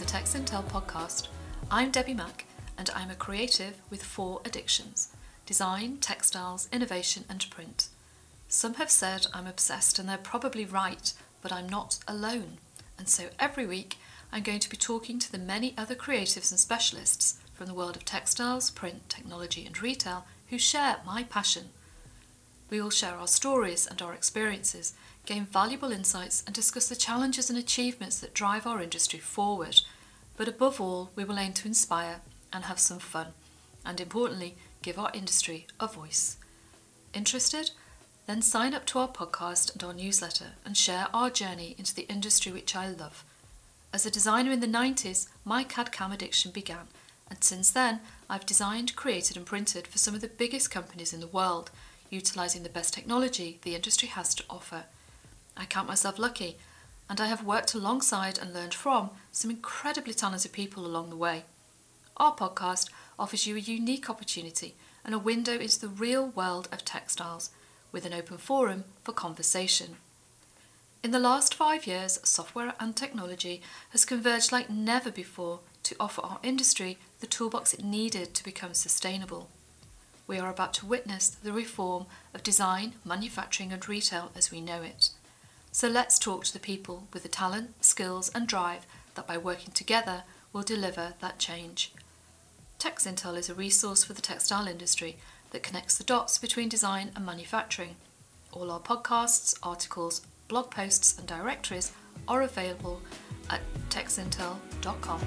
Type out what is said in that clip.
the Texintel podcast. I'm Debbie Mack, and I'm a creative with 4 addictions: design, textiles, innovation and print. Some have said I'm obsessed, and they're probably right, but I'm not alone. And so every week I'm going to be talking to the many other creatives and specialists from the world of textiles, print, technology and retail who share my passion. We all share our stories and our experiences, gain valuable insights and discuss the challenges and achievements that drive our industry forward. But above all, we will aim to inspire and have some fun, and importantly, give our industry a voice. Interested? Then sign up to our podcast and our newsletter and share our journey into the industry which I love. As a designer in the 90s, my CAD/CAM addiction began, and since then I've designed, created and printed for some of the biggest companies in the world, utilising the best technology the industry has to offer. I count myself lucky, and I have worked alongside and learned from some incredibly talented people along the way. Our podcast offers you a unique opportunity and a window into the real world of textiles, with an open forum for conversation. In the last 5 years, software and technology has converged like never before to offer our industry the toolbox it needed to become sustainable. We are about to witness the reform of design, manufacturing and retail as we know it. So let's talk to the people with the talent, skills and drive that by working together will deliver that change. Texintel is a resource for the textile industry that connects the dots between design and manufacturing. All our podcasts, articles, blog posts and directories are available at texintel.com.